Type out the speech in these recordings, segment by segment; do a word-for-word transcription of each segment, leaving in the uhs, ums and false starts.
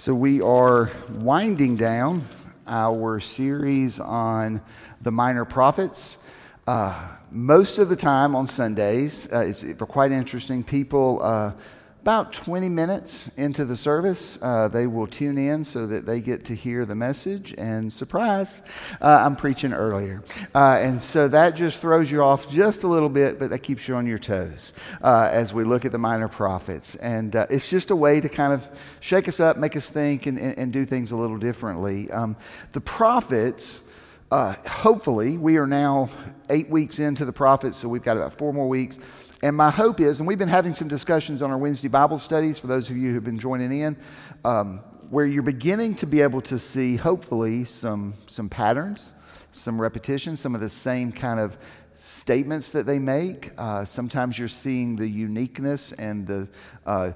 So we are winding down our series on the minor prophets. Uh, most of the time on Sundays, uh, it's quite interesting. People, uh, about twenty minutes into the service, uh, they will tune in so that they get to hear the message. And surprise, uh, I'm preaching earlier. Uh, and so that just throws you off just a little bit, but that keeps you on your toes uh, as we look at the minor prophets. And uh, it's just a way to kind of shake us up, make us think, and, and, and do things a little differently. Um, the prophets... Uh, hopefully, we are now eight weeks into the prophets, so we've got about four more weeks. And my hope is, and we've been having some discussions on our Wednesday Bible studies, for those of you who've been joining in, um, where you're beginning to be able to see, hopefully, some some patterns, some repetition, some of the same kind of statements that they make. Uh, sometimes you're seeing the uniqueness and the uh,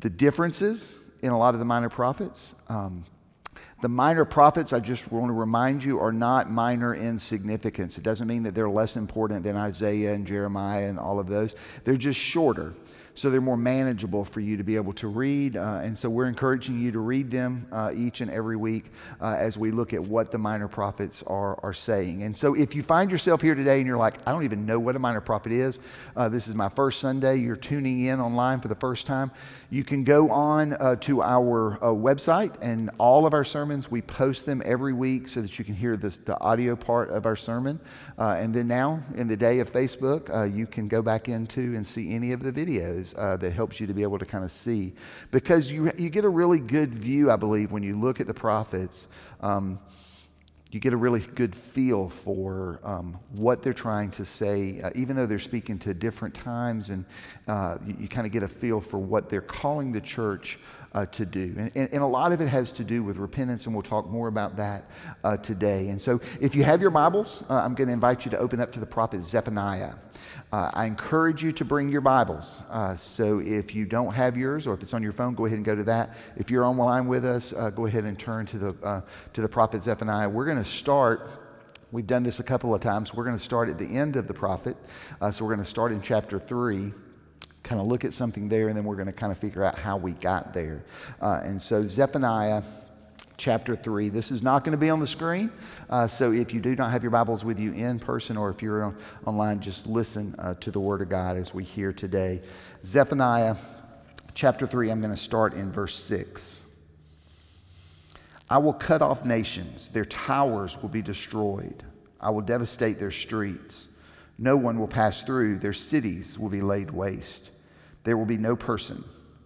the differences in a lot of the minor prophets. Um The minor prophets, I just want to remind you, are not minor in significance. It doesn't mean that they're less important than Isaiah and Jeremiah and all of those. They're just shorter, so they're more manageable for you to be able to read. Uh, and so we're encouraging you to read them uh, each and every week uh, as we look at what the minor prophets are are saying. And so if you find yourself here today and you're like, I don't even know what a minor prophet is. Uh, this is my first Sunday. You're tuning in online for the first time. You can go on uh, to our uh, website, and all of our sermons, we post them every week so that you can hear this, the audio part of our sermon. Uh, and then now, in the day of Facebook, uh, you can go back into and see any of the videos uh, that helps you to be able to kind of see. Because you you get a really good view, I believe, when you look at the prophets. Um, you get a really good feel for um, what they're trying to say, uh, even though they're speaking to different times, and uh, you, you kind of get a feel for what they're calling the church uh, to do. And, and, and a lot of it has to do with repentance, and we'll talk more about that uh, today. And so if you have your Bibles, uh, I'm going to invite you to open up to the prophet Zephaniah. Uh, I encourage you to bring your Bibles. Uh, so if you don't have yours, or if it's on your phone, go ahead and go to that. If you're online with us, uh, go ahead and turn to the uh, to the prophet Zephaniah. We're going to start. We've done this a couple of times. We're going to start at the end of the prophet. Uh, so we're going to start in chapter three, kind of look at something there, and then we're going to kind of figure out how we got there. Uh, and so Zephaniah chapter three. This is not going to be on the screen, uh, so if you do not have your Bibles with you in person, or if you're on, online, just listen uh, to the Word of God as we hear today. Zephaniah chapter three, I'm going to start in verse six. I will cut off nations. Their towers will be destroyed. I will devastate their streets. No one will pass through. Their cities will be laid waste. There will be no person,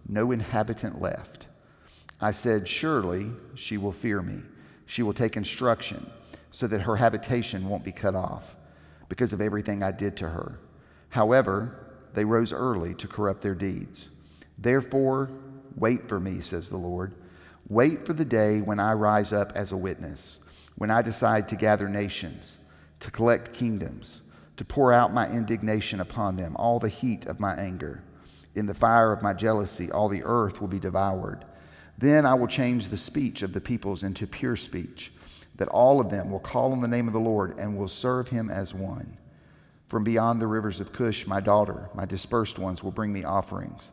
no inhabitant left. I said, surely she will fear me. She will take instruction so that her habitation won't be cut off because of everything I did to her. However, they rose early to corrupt their deeds. Therefore, wait for me, says the Lord. Wait for the day when I rise up as a witness, when I decide to gather nations, to collect kingdoms, to pour out my indignation upon them, all the heat of my anger. In the fire of my jealousy, all the earth will be devoured. Then I will change the speech of the peoples into pure speech, that all of them will call on the name of the Lord and will serve him as one. From beyond the rivers of Cush, my daughter, my dispersed ones will bring me offerings.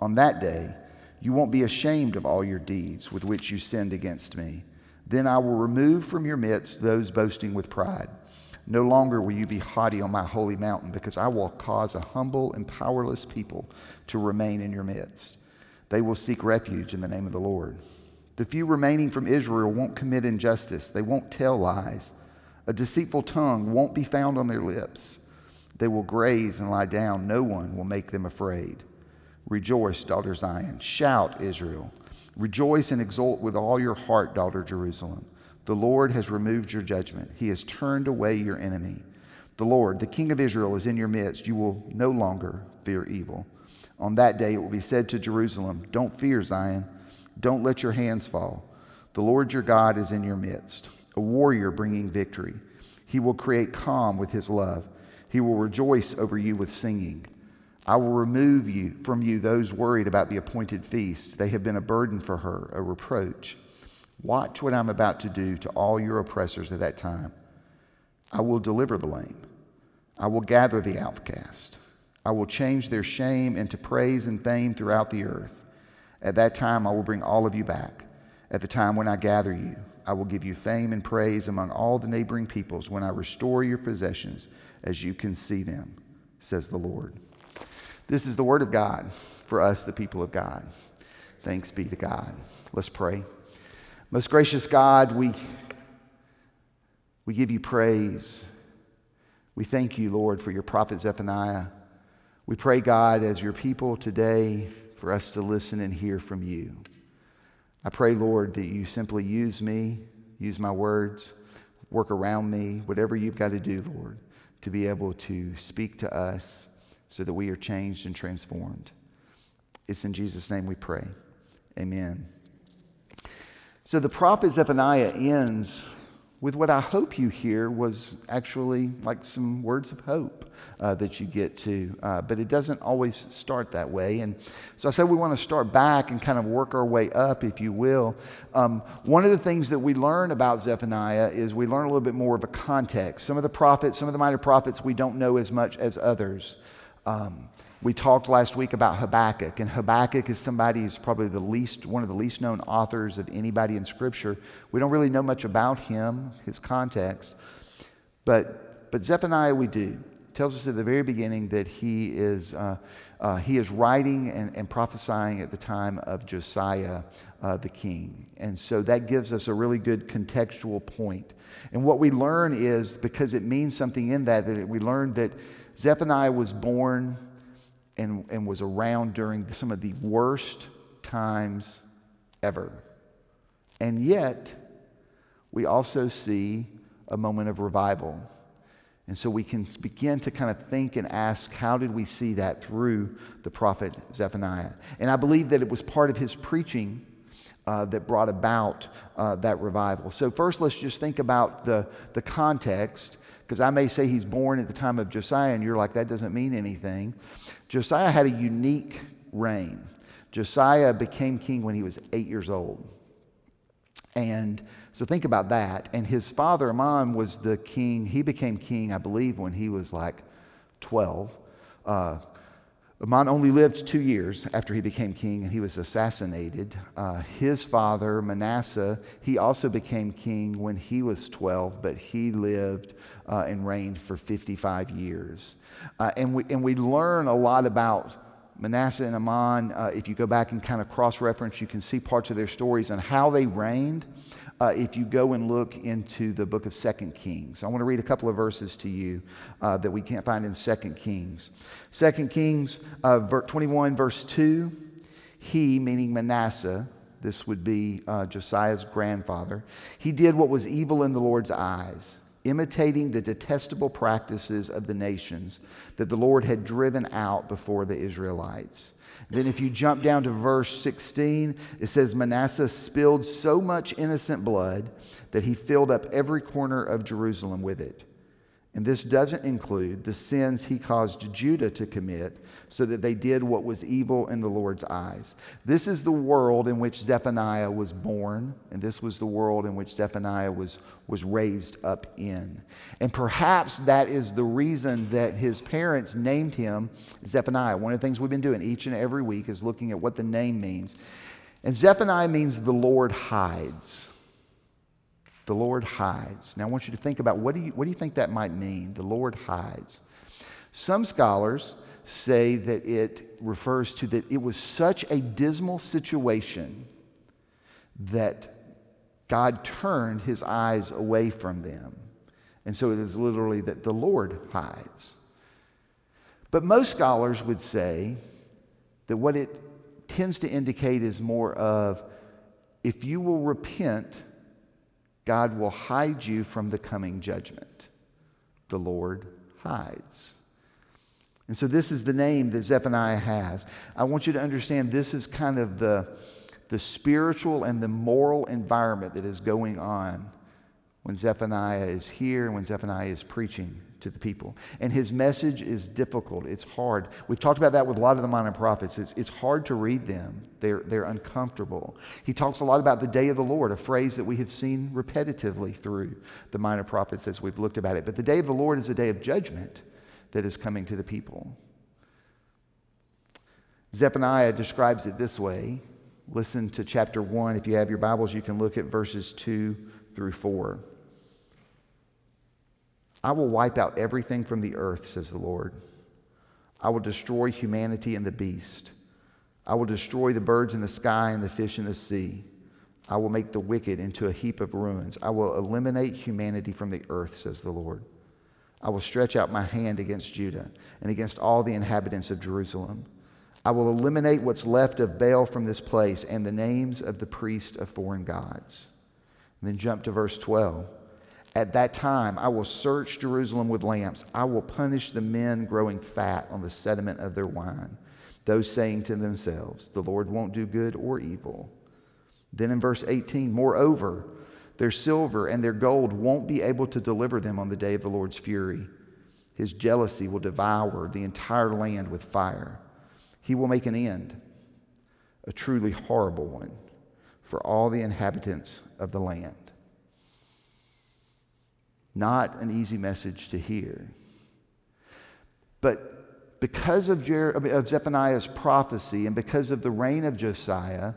On that day, you won't be ashamed of all your deeds with which you sinned against me. Then I will remove from your midst those boasting with pride. No longer will you be haughty on my holy mountain, because I will cause a humble and powerless people to remain in your midst. They will seek refuge in the name of the Lord. The few remaining from Israel won't commit injustice. They won't tell lies. A deceitful tongue won't be found on their lips. They will graze and lie down. No one will make them afraid. Rejoice, daughter Zion. Shout, Israel. Rejoice and exult with all your heart, daughter Jerusalem. The Lord has removed your judgment. He has turned away your enemy. The Lord, the King of Israel, is in your midst. You will no longer fear evil. On that day it will be said to Jerusalem, don't fear, Zion. Don't let your hands fall. The Lord your God is in your midst, a warrior bringing victory. He will create calm with his love. He will rejoice over you with singing. I will remove you from you those worried about the appointed feast. They have been a burden for her, a reproach. Watch what I'm about to do to all your oppressors at that time. I will deliver the lame. I will gather the outcast. I will change their shame into praise and fame throughout the earth. At that time, I will bring all of you back, At the time when I gather you, I will give you fame and praise among all the neighboring peoples when I restore your possessions as you can see them, says the Lord." This is the word of God for us, the people of God. Thanks be to God. Let's pray. Most gracious God, we, we give you praise. We thank you, Lord, for your prophet Zephaniah. We pray, God, as your people today, for us to listen and hear from you. I pray, Lord, that you simply use me, use my words, work around me, whatever you've got to do, Lord, to be able to speak to us so that we are changed and transformed. It's in Jesus' name we pray. Amen. So the prophet Zephaniah ends with what I hope you hear was actually like some words of hope uh, that you get to. Uh, but it doesn't always start that way. And so I said we want to start back and kind of work our way up, if you will. Um, one of the things that we learn about Zephaniah is we learn a little bit more of a context. Some of the prophets, some of the minor prophets, we don't know as much as others. Um, We talked last week about Habakkuk, and Habakkuk is somebody who's probably the least, one of the least known authors of anybody in Scripture. We don't really know much about him, his context, but but Zephaniah we do. It tells us at the very beginning that he is uh, uh, he is writing and, and prophesying at the time of Josiah uh, the king, and so that gives us a really good contextual point. And what we learn is, because it means something in that, that we learn that Zephaniah was born And, and was around during some of the worst times ever. And yet, we also see a moment of revival. And so we can begin to kind of think and ask, how did we see that through the prophet Zephaniah? And I believe that it was part of his preaching uh, that brought about uh, that revival. So first, let's just think about the, the context. Because I may say he's born at the time of Josiah, and you're like, that doesn't mean anything. Josiah had a unique reign. Josiah became king when he was eight years old. And so think about that. And his father, Amon, was the king. He became king, I believe, when he was like twelve. Uh, Amon only lived two years after he became king, and he was assassinated. Uh, his father, Manasseh, he also became king when he was twelve, but he lived uh, and reigned for fifty-five years. Uh, and we and we learn a lot about Manasseh and Amon. Uh, if you go back and kind of cross-reference, you can see parts of their stories and how they reigned. Uh, if you go and look into the book of Second Kings. I want to read a couple of verses to you uh, that we can't find in Second Kings. Second Kings uh, twenty-one, verse two, he, meaning Manasseh, this would be uh, Josiah's grandfather, he did what was evil in the Lord's eyes, imitating the detestable practices of the nations that the Lord had driven out before the Israelites. Then if you jump down to verse sixteen, it says, Manasseh spilled so much innocent blood that he filled up every corner of Jerusalem with it. And this doesn't include the sins he caused Judah to commit, so that they did what was evil in the Lord's eyes. This is the world in which Zephaniah was born, and this was the world in which Zephaniah was, was raised up in. And perhaps that is the reason that his parents named him Zephaniah. One of the things we've been doing each and every week is looking at what the name means. And Zephaniah means the Lord hides. The Lord hides. Now I want you to think about, what do you what do you think that might mean? The Lord hides. Some scholars say that it refers to that it was such a dismal situation that God turned his eyes away from them. And so it is literally that the Lord hides. But most scholars would say that what it tends to indicate is more of, if you will repent, God will hide you from the coming judgment. The Lord hides. And so this is the name that Zephaniah has. I want you to understand this is kind of the, the spiritual and the moral environment that is going on when Zephaniah is here and when Zephaniah is preaching to the people. And his message is difficult. It's hard. We've talked about that with a lot of the minor prophets. It's, it's hard to read them. They're, they're uncomfortable. He talks a lot about the day of the Lord, a phrase that we have seen repetitively through the minor prophets as we've looked about it. But the day of the Lord is a day of judgment that is coming to the people. Zephaniah describes it this way Listen to chapter one. If you have your Bibles, you can look at verses two through four. I will wipe out everything from the earth, says the Lord. I will destroy humanity and the beast. I will destroy the birds in the sky and the fish in the sea. I will make the wicked into a heap of ruins. I will eliminate humanity from the earth, says the Lord. I will stretch out my hand against Judah and against all the inhabitants of Jerusalem. I will eliminate what's left of Baal from this place and the names of the priests of foreign gods. And then jump to verse twelve. At that time, I will search Jerusalem with lamps. I will punish the men growing fat on the sediment of their wine, those saying to themselves, the Lord won't do good or evil. Then in verse eighteen, moreover, their silver and their gold won't be able to deliver them on the day of the Lord's fury. His jealousy will devour the entire land with fire. He will make an end, a truly horrible one, for all the inhabitants of the land. Not an easy message to hear. But because of, Jer- of Zephaniah's prophecy and because of the reign of Josiah,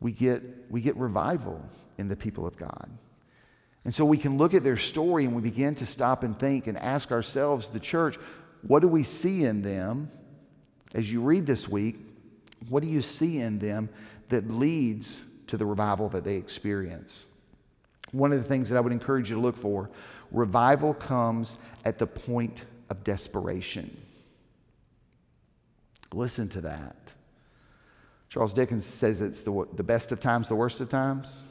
we get, we get revival in the people of God. And so we can look at their story and we begin to stop and think and ask ourselves, the church, what do we see in them? As you read this week, what do you see in them that leads to the revival that they experience? One of the things that I would encourage you to look for, revival comes at the point of desperation. Listen to that. Charles Dickens says it's the, the best of times, the worst of times.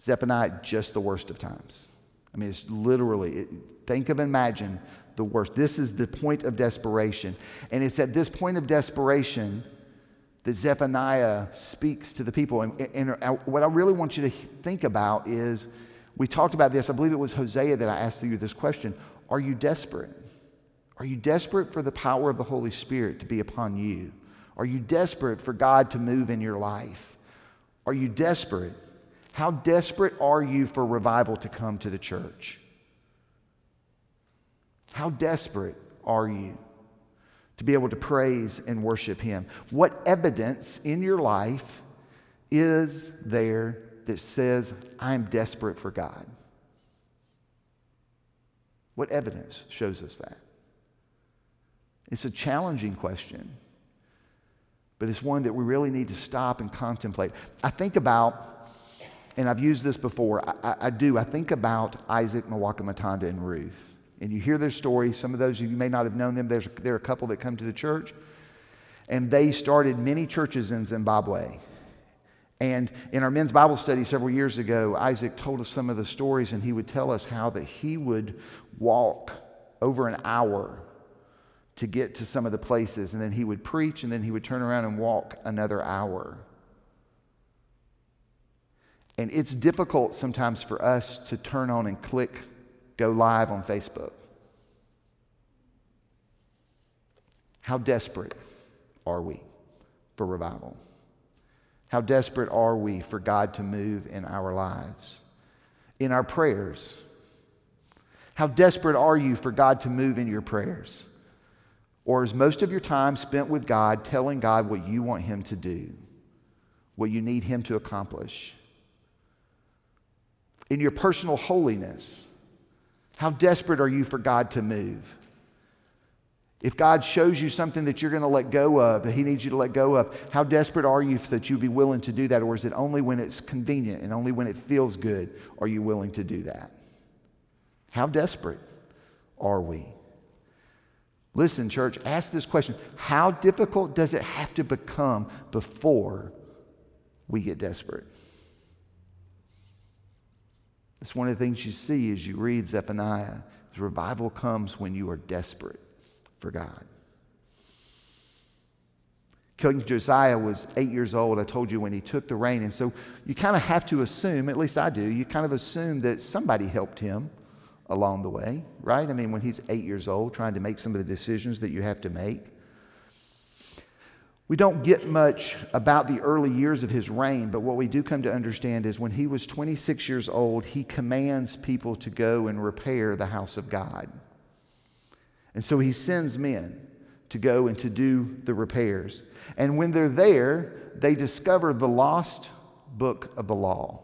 Zephaniah, just the worst of times. I mean, it's literally, it, think of, imagine the worst. This is the point of desperation. And it's at this point of desperation that Zephaniah speaks to the people. And, and, and what I really want you to think about is, we talked about this, I believe it was Hosea that I asked you this question. Are you desperate? Are you desperate for the power of the Holy Spirit to be upon you? Are you desperate for God to move in your life? Are you desperate? How desperate are you for revival to come to the church? How desperate are you to be able to praise and worship Him? What evidence in your life is there that says, I'm desperate for God? What evidence shows us that? It's a challenging question, but it's one that we really need to stop and contemplate. I think about, and I've used this before, I, I, I do, I think about Isaac, Matanda, and Ruth. And you hear their story. Some of those of you may not have known them. There's, they're a couple that come to the church. And they started many churches in Zimbabwe. And in our men's Bible study several years ago, Isaac told us some of the stories, and he would tell us how that he would walk over an hour to get to some of the places. And then he would preach, and then he would turn around and walk another hour. And it's difficult sometimes for us to turn on and click go live on Facebook. How desperate are we for revival? How desperate are we for God to move in our lives, in our prayers? How desperate are you for God to move in your prayers? Or is most of your time spent with God telling God what you want Him to do, what you need Him to accomplish? In your personal holiness, how desperate are you for God to move? If God shows you something that you're going to let go of, that He needs you to let go of, how desperate are you that you'd be willing to do that? Or is it only when it's convenient and only when it feels good are you willing to do that? How desperate are we? Listen, church, ask this question. How difficult does it have to become before we get desperate? That's one of the things you see as you read Zephaniah, is revival comes when you are desperate for God. King Josiah was eight years old, I told you, when he took the reign. And so you kind of have to assume, at least I do, you kind of assume that somebody helped him along the way, right? I mean, when he's eight years old, trying to make some of the decisions that you have to make. We don't get much about the early years of his reign, but what we do come to understand is when he was twenty-six years old, he commands people to go and repair the house of God. And so he sends men to go and to do the repairs. And when they're there, they discovered the lost book of the law.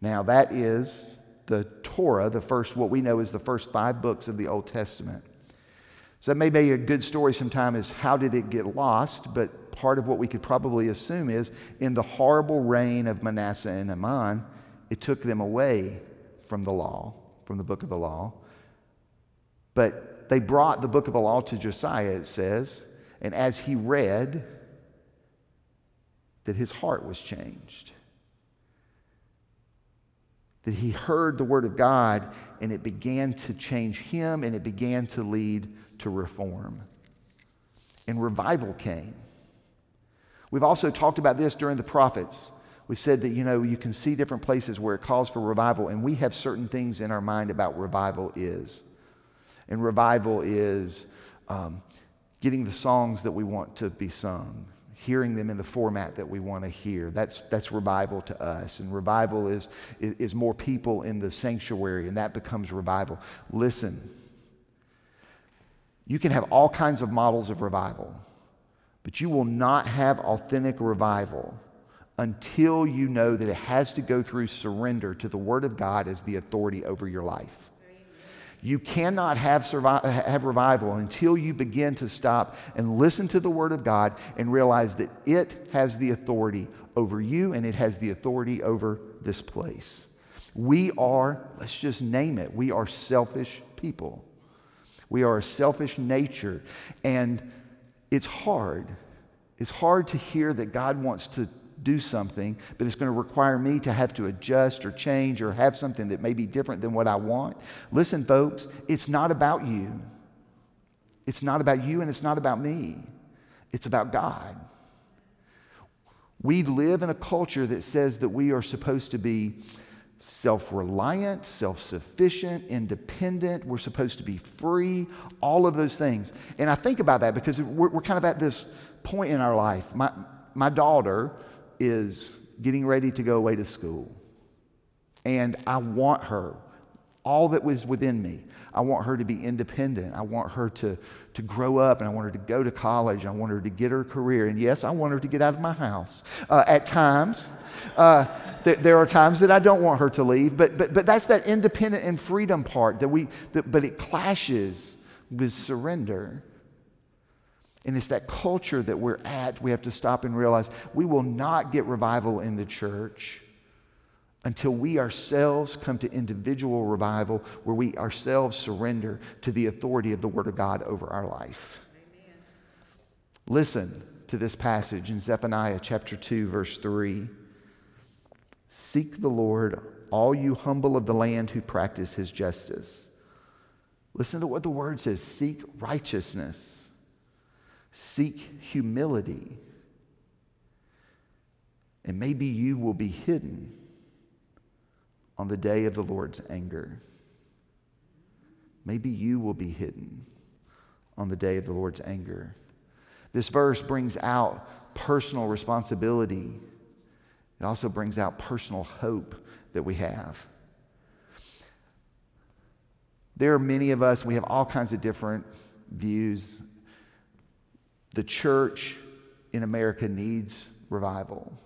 Now that is the Torah, the first, what we know is the first five books of the Old Testament. So that may be a good story sometime is how did it get lost, but part of what we could probably assume is in the horrible reign of Manasseh and Amon, it took them away from the law, from the book of the law. But they brought the book of the law to Josiah, it says, and as he read, that his heart was changed. That he heard the word of God and it began to change him and it began to lead to reform. And revival came. We've also talked about this during the prophets. We said that, you know, you can see different places where it calls for revival, and we have certain things in our mind about revival is. And revival is um, getting the songs that we want to be sung, hearing them in the format that we want to hear. That's that's revival to us. And revival is, is, is more people in the sanctuary, and that becomes revival. Listen, you can have all kinds of models of revival, but you will not have authentic revival until you know that it has to go through surrender to the Word of God as the authority over your life. You cannot have, survive, have revival until you begin to stop and listen to the Word of God and realize that it has the authority over you and it has the authority over this place. We are, let's just name it, we are selfish people. We are a selfish nature, and it's hard. It's hard to hear that God wants to do something, but it's going to require me to have to adjust or change or have something that may be different than what I want. Listen, folks, it's not about you. It's not about you and it's not about me. It's about God. We live in a culture that says that we are supposed to be self-reliant, self-sufficient, independent. We're supposed to be free, all of those things. And I think about that because we're, we're kind of at this point in our life. My, my daughter is getting ready to go away to school. And I want her, all that was within me, I want her to be independent. I want her to, to grow up, and I want her to go to college. I want her to get her career. And yes, I want her to get out of my house. Uh, at times, uh, th- there are times that I don't want her to leave, but but but that's that independent and freedom part that we, that, but it clashes with surrender. And it's that culture that we're at. We have to stop and realize we will not get revival in the church until we ourselves come to individual revival where we ourselves surrender to the authority of the Word of God over our life. Amen. Listen to this passage in Zephaniah chapter two, verse three. Seek the Lord, all you humble of the land who practice His justice. Listen to what the Word says. Seek righteousness. Seek humility, and maybe you will be hidden on the day of the Lord's anger. Maybe you will be hidden on the day of the Lord's anger. This verse brings out personal responsibility. It also brings out personal hope that we have. There are many of us, we have all kinds of different views. The church in America needs revival.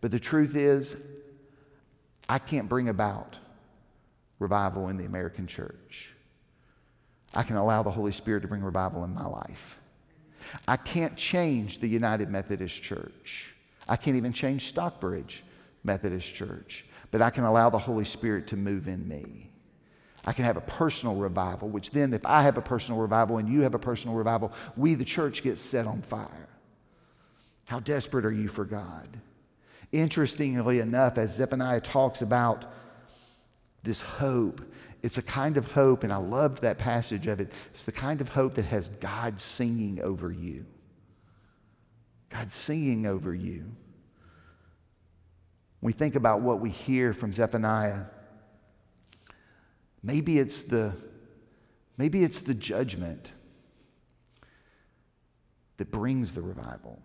But the truth is, I can't bring about revival in the American church. I can allow the Holy Spirit to bring revival in my life. I can't change the United Methodist Church. I can't even change Stockbridge Methodist Church. But I can allow the Holy Spirit to move in me. I can have a personal revival, which then if I have a personal revival and you have a personal revival, we, the church, get set on fire. How desperate are you for God? Interestingly enough, as Zephaniah talks about this hope, it's a kind of hope, and I loved that passage of it. It's the kind of hope that has God singing over you. God singing over you. We think about what we hear from Zephaniah. Maybe it's the, maybe it's the judgment that brings the revival,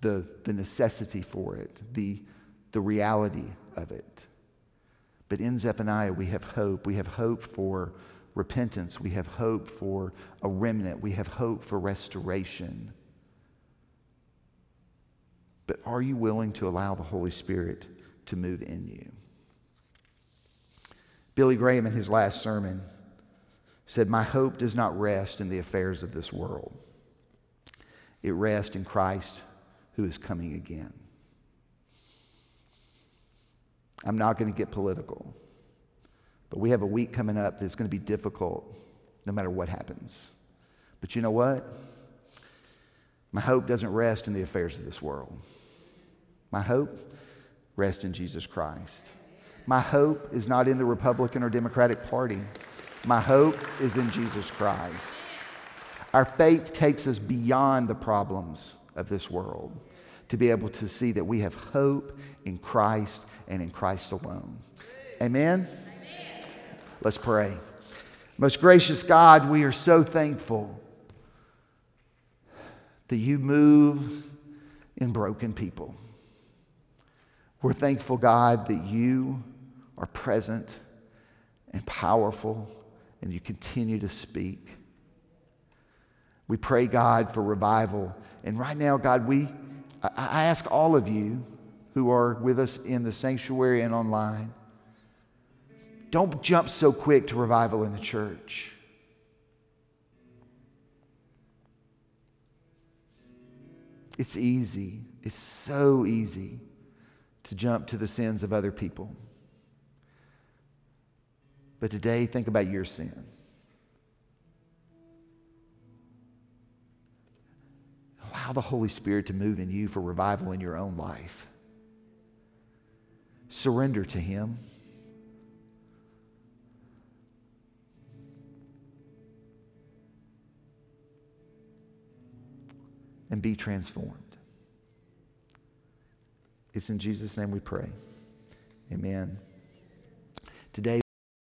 the, the necessity for it, the, the reality of it. But in Zephaniah, we have hope. We have hope for repentance. We have hope for a remnant. We have hope for restoration. But are you willing to allow the Holy Spirit to move in you? Billy Graham, in his last sermon, said, "My hope does not rest in the affairs of this world. It rests in Christ who is coming again." I'm not going to get political, but we have a week coming up that's going to be difficult no matter what happens. But you know what? My hope doesn't rest in the affairs of this world. My hope rests in Jesus Christ. My hope is not in the Republican or Democratic Party. My hope is in Jesus Christ. Our faith takes us beyond the problems of this world to be able to see that we have hope in Christ and in Christ alone. Amen? Amen. Let's pray. Most gracious God, we are so thankful that you move in broken people. We're thankful, God, that you are present and powerful, and you continue to speak. We pray, God, for revival. And right now, God, we I ask all of you who are with us in the sanctuary and online, don't jump so quick to revival in the church. It's easy. It's so easy to jump to the sins of other people. But today, think about your sin. Allow the Holy Spirit to move in you for revival in your own life. Surrender to Him. And be transformed. It's in Jesus' name we pray. Amen. Today,